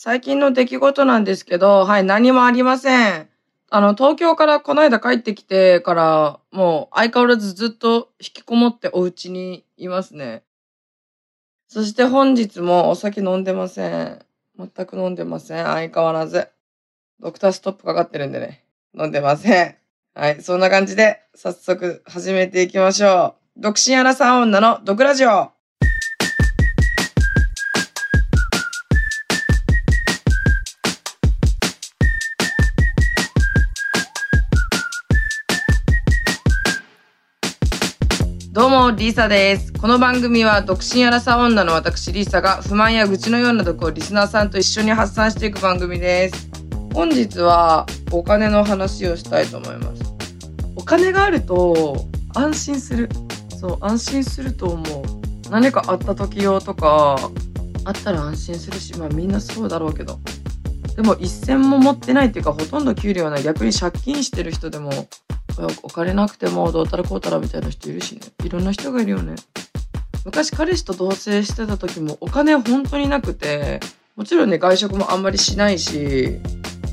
最近の出来事なんですけど、何もありません。東京からこの間帰ってきてから、もう相変わらずずっと引きこもってお家にいますね。そして本日もお酒飲んでません。全く飲んでません。相変わらず。ドクターストップかかってるんでね。飲んでません。そんな感じで、早速始めていきましょう。独身アラサー女の毒ラジオ。どうも、リーサです。この番組は、独身アラサー女の私、リーサが、不満や愚痴のような毒をリスナーさんと一緒に発散していく番組です。本日は、お金の話をしたいと思います。お金があると、安心する。そう、安心すると思う。何かあった時用とか、あったら安心するし、まあみんなそうだろうけど。でも、一銭も持ってないっていうか、ほとんど給料ない。逆に借金してる人でも、お金なくてもどうたらこうたらみたいな人いるしね。いろんな人がいるよね。昔彼氏と同棲してた時もお金本当になくて、もちろんね、外食もあんまりしないし、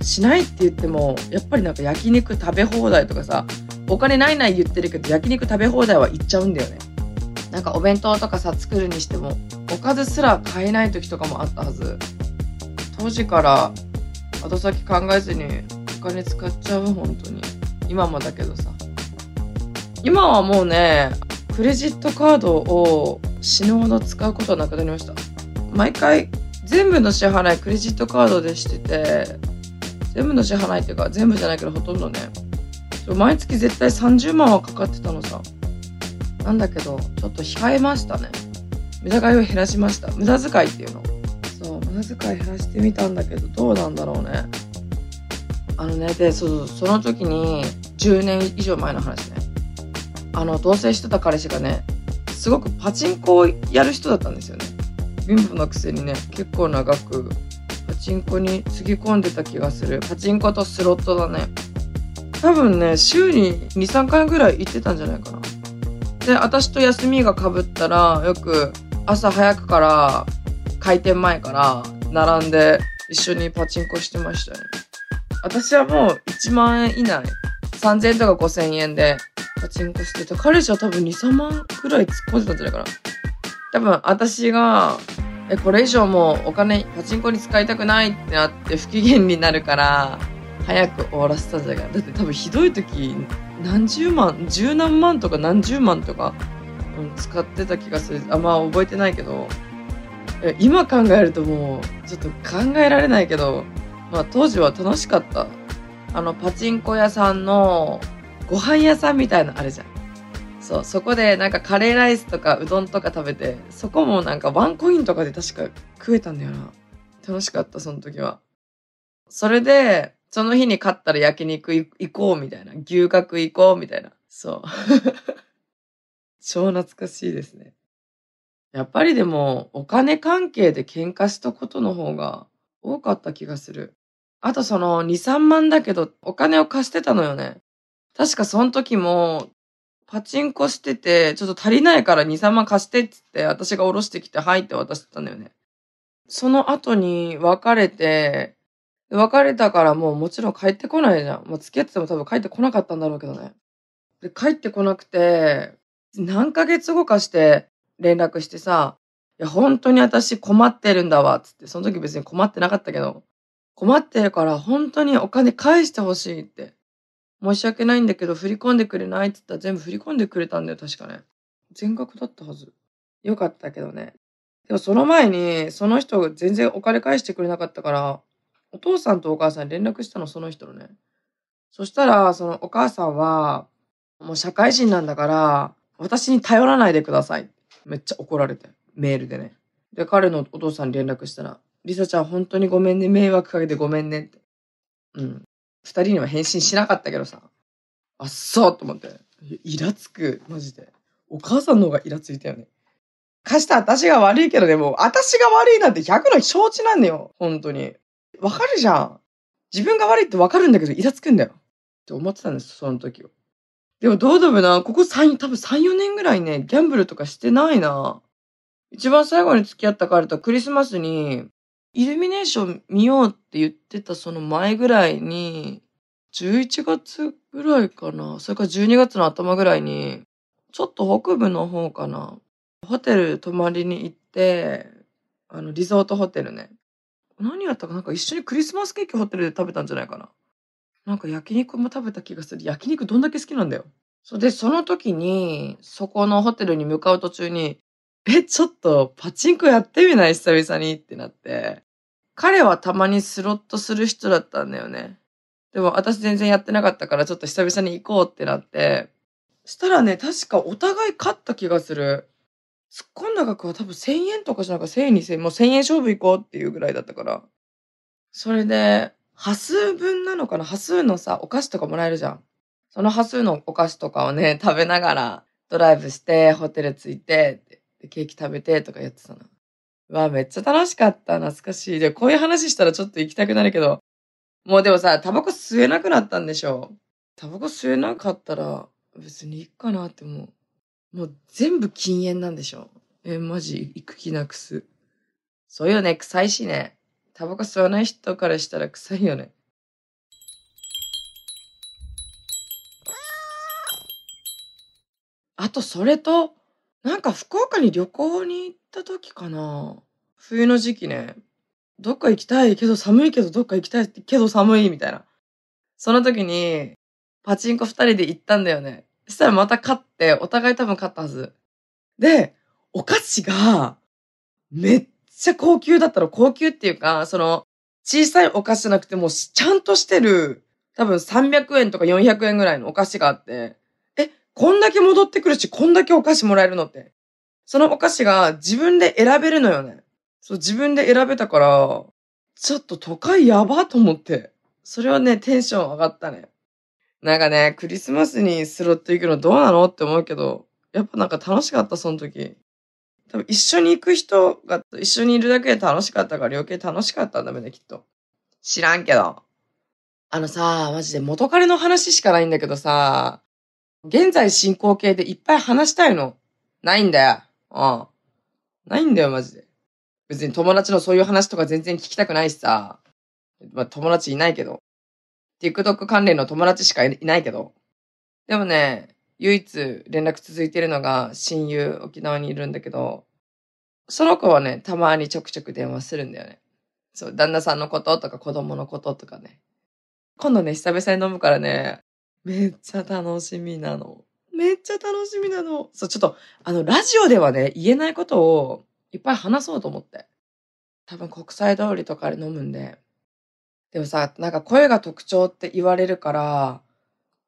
しないって言っても、やっぱりなんか焼肉食べ放題とかさ、お金ないない言ってるけど、焼肉食べ放題は行っちゃうんだよね。なんかお弁当とかさ、作るにしても、おかずすら買えない時とかもあったはず。当時から後先考えずにお金使っちゃう、本当に。今もだけどさ。今はもうね、クレジットカードを死ぬほど使うことはなくなりました。毎回、全部の支払いクレジットカードでしてて、全部の支払いっていうか、全部じゃないけどほとんどね、毎月絶対30万はかかってたのさ。なんだけど、ちょっと控えましたね。無駄買いを減らしました。無駄遣いっていうの。そう、無駄遣い減らしてみたんだけど、どうなんだろうね。で、その時に、10年以上前の話ね。同棲してた彼氏がね、すごくパチンコをやる人だったんですよね。貧乏なくせにね、結構長く、パチンコにつぎ込んでた気がする。パチンコとスロットだね。多分ね、週に2、3回ぐらい行ってたんじゃないかな。で、私と休みが被ったら、よく朝早くから、開店前から、並んで、一緒にパチンコしてましたね。私はもう1万円以内、3000円とか5000円でパチンコしてて、彼氏は多分2、3万くらい突っ込んでたんじゃないかな。多分私が、これ以上もうお金パチンコに使いたくないってなって不機嫌になるから、早く終わらせたんじゃないかな。だって多分ひどい時、何十万、十何万とか何十万とか、使ってた気がする。あんま覚えてないけど、今考えるともう、ちょっと考えられないけど、まあ当時は楽しかった。パチンコ屋さんのご飯屋さんみたいなのあるじゃん。そう、そこでなんかカレーライスとかうどんとか食べて、そこもなんかワンコインとかで確か食えたんだよな。楽しかった、その時は。それで、その日に勝ったら焼肉行こうみたいな。牛角行こうみたいな。そう。超懐かしいですね。やっぱりでも、お金関係で喧嘩したことの方が、多かった気がする。あとその2、3万だけどお金を貸してたのよね。確かその時もパチンコしててちょっと足りないから2、3万貸してっつって私が下ろしてきてはいって渡してたんだよね。その後に別れて、別れたからもうもちろん帰ってこないじゃん。まあ、付き合ってても多分帰ってこなかったんだろうけどね。で、帰ってこなくて何ヶ月後かして連絡してさ、いや、本当に私困ってるんだわ、つって。その時別に困ってなかったけど、困ってるから本当にお金返してほしいって。申し訳ないんだけど、振り込んでくれないって言ったら全部振り込んでくれたんだよ、確かね。全額だったはず。よかったけどね。でもその前に、その人が全然お金返してくれなかったから、お父さんとお母さんに連絡したの、その人のね。そしたら、そのお母さんは、もう社会人なんだから、私に頼らないでください。めっちゃ怒られて。メールでね。で、彼のお父さんに連絡したら、リサちゃん本当にごめんね。迷惑かけてごめんねって。うん。二人には返信しなかったけどさ。あっそうと思って。イラつく。マジで。お母さんの方がイラついたよね。貸した私が悪いけどね、もう私が悪いなんて100の承知なんだよ。本当に。わかるじゃん。自分が悪いってわかるんだけど、イラつくんだよ。って思ってたんです、その時は。でもどうだろうな。ここ多分3、4年ぐらいね、ギャンブルとかしてないな。一番最後に付き合った彼とクリスマスにイルミネーション見ようって言ってたその前ぐらいに、11月ぐらいかな、それから12月の頭ぐらいに、ちょっと北部の方かな、ホテル泊まりに行って、リゾートホテルね。何やったかなんか一緒にクリスマスケーキホテルで食べたんじゃないかな。なんか焼肉も食べた気がする。焼肉どんだけ好きなんだよ。それで、その時に、そこのホテルに向かう途中に、ちょっとパチンコやってみない久々にってなって。彼はたまにスロットする人だったんだよね。でも私全然やってなかったからちょっと久々に行こうってなって。したらね、確かお互い勝った気がする。突っ込んだ額は多分1000円とかじゃなくて1000円2000円、もう1000円勝負行こうっていうぐらいだったから。それで、端数分なのかな、端数のさ、お菓子とかもらえるじゃん。その端数のお菓子とかをね、食べながらドライブして、ホテル着いて、でケーキ食べてとかやってたな。うわ、めっちゃ楽しかった。懐かしい。で、こういう話したらちょっと行きたくなるけど、もうでもさ、タバコ吸えなくなったんでしょ。タバコ吸えなかったら別にいいかなって思う。もう全部禁煙なんでしょ。マジ、行く気なくす。そうよね、臭いしね。タバコ吸わない人からしたら臭いよね。あと、それと、なんか福岡に旅行に行った時かな。冬の時期ね。どっか行きたいけど寒いけどどっか行きたいけど寒いみたいな。その時に、パチンコ二人で行ったんだよね。したらまた勝って、お互い多分勝ったはず。で、お菓子が、めっちゃ高級だったの。高級っていうか、その、小さいお菓子じゃなくてもうちゃんとしてる、多分300円とか400円ぐらいのお菓子があって、こんだけ戻ってくるし、こんだけお菓子もらえるのって。そのお菓子が自分で選べるのよね。そう、自分で選べたから、ちょっと都会やばと思って。それはね、テンション上がったね。なんかね、クリスマスにスロット行くのどうなのって思うけど、やっぱなんか楽しかった、その時。多分一緒に行く人が一緒にいるだけで楽しかったから余計楽しかったんだめね、きっと。知らんけど。さ、マジで元彼の話しかないんだけどさ、現在進行形でいっぱい話したいの。ないんだよ。ないんだよ、マジで。別に友達のそういう話とか全然聞きたくないしさ。まあ、友達いないけど。TikTok 関連の友達しかいないけど。でもね、唯一連絡続いてるのが親友、沖縄にいるんだけど、その子はね、たまにちょくちょく電話するんだよね。そう、旦那さんのこととか子供のこととかね。今度ね、久々に飲むからね、めっちゃ楽しみなの。めっちゃ楽しみなの。そう、ちょっと、ラジオではね、言えないことをいっぱい話そうと思って。多分国際通りとかで飲むんで。でもさ、なんか声が特徴って言われるから、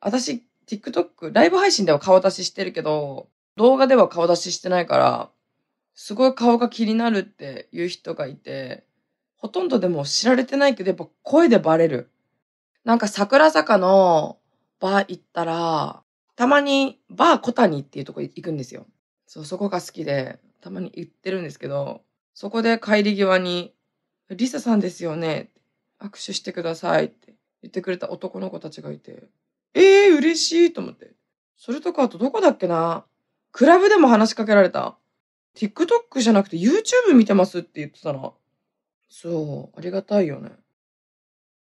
私、TikTok、ライブ配信では顔出ししてるけど、動画では顔出ししてないから、すごい顔が気になるっていう人がいて、ほとんどでも知られてないけど、やっぱ声でバレる。なんか桜坂の、バー行ったら、たまにバー小谷っていうとこ行くんですよ。そう、そこが好きで、たまに行ってるんですけど、そこで帰り際に、リサさんですよね、握手してくださいって言ってくれた男の子たちがいて、嬉しいと思って。それとかあとどこだっけな、クラブでも話しかけられた。TikTok じゃなくて YouTube 見てますって言ってたな。そう、ありがたいよね。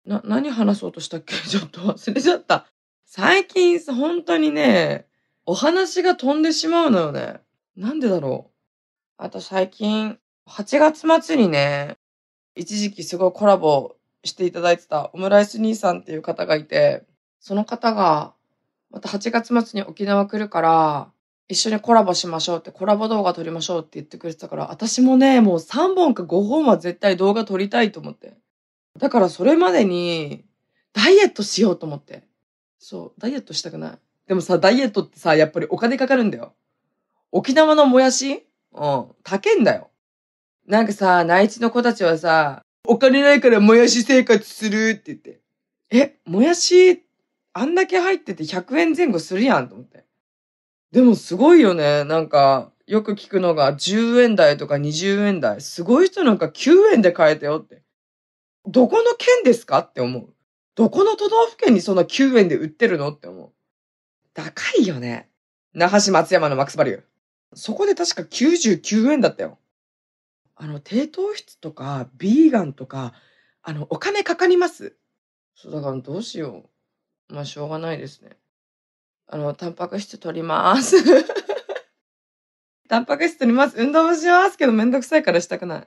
何話そうとしたっけちょっと忘れちゃった。最近、本当にね、お話が飛んでしまうのよね。なんでだろう。あと最近、8月末にね、一時期すごいコラボしていただいてたオムライス兄さんっていう方がいて、その方が、また8月末に沖縄来るから、一緒にコラボしましょうって、コラボ動画撮りましょうって言ってくれてたから、私もね、もう3本か5本は絶対動画撮りたいと思って。だからそれまでに、ダイエットしようと思って。そう、ダイエットしたくない。でもさ、ダイエットってさ、やっぱりお金かかるんだよ。沖縄のもやし？高いんだよ。なんかさ、内地の子たちはさ、お金ないからもやし生活するって言って。もやし、あんだけ入ってて100円前後するやんと思って。でもすごいよね。なんか、よく聞くのが10円台とか20円台。すごい人なんか9円で買えたよって。どこの県ですかって思う。どこの都道府県にそんな9円で売ってるのって思う。高いよね。那覇市松山のマックスバリュー。そこで確か99円だったよ。低糖質とか、ビーガンとか、お金かかります。そう、だからどうしよう。まあ、しょうがないですね。タンパク質取ります。タンパク質取ります。運動もしますけど、めんどくさいからしたくない。い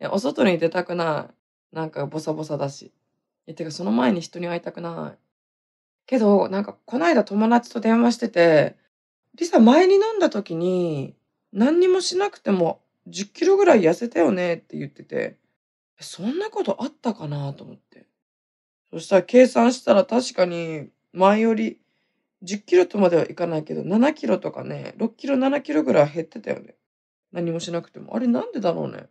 や、お外に出たくない。なんか、ボサボサだし。いや、てか、その前に人に会いたくない。けど、なんか、こないだ友達と電話してて、リサ前に飲んだ時に、何にもしなくても10キロぐらい痩せたよねって言ってて、そんなことあったかなと思って。そしたら計算したら確かに前より10キロとまではいかないけど、7キロとかね、6キロ、7キロぐらい減ってたよね。何もしなくても。あれなんでだろうね。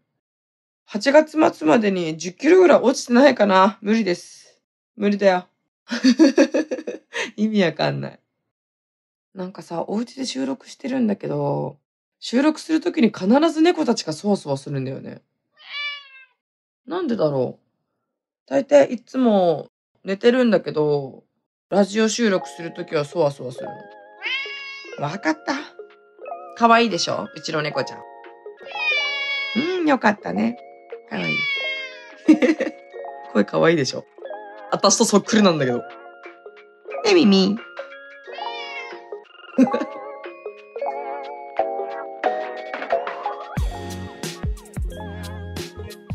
8月末までに10キロぐらい落ちてないかな。無理です。無理だよ。意味わかんない。なんかさ、お家で収録してるんだけど、収録するときに必ず猫たちがそわそわするんだよね。なんでだろう。大体いつも寝てるんだけど、ラジオ収録するときはそわそわするの。わかった。かわいいでしょ、うちの猫ちゃん。うん、よかったね。かわいい。声かわいいでしょ。私とそっくりなんだけど。ね、ミミ。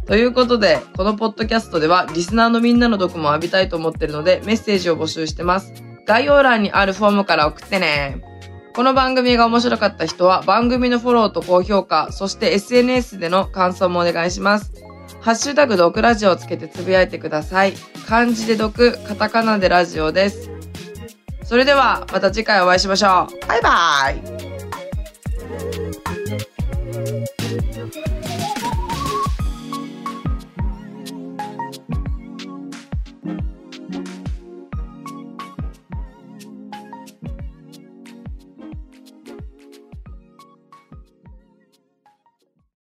ということで、このポッドキャストではリスナーのみんなの毒も浴びたいと思ってるので、メッセージを募集してます。概要欄にあるフォームから送ってね。この番組が面白かった人は番組のフォローと高評価、そして SNS での感想もお願いします。ハッシュタグ毒ラジオをつけてつぶやいてください。漢字で毒、カタカナでラジオです。それではまた次回お会いしましょう。バイバーイ。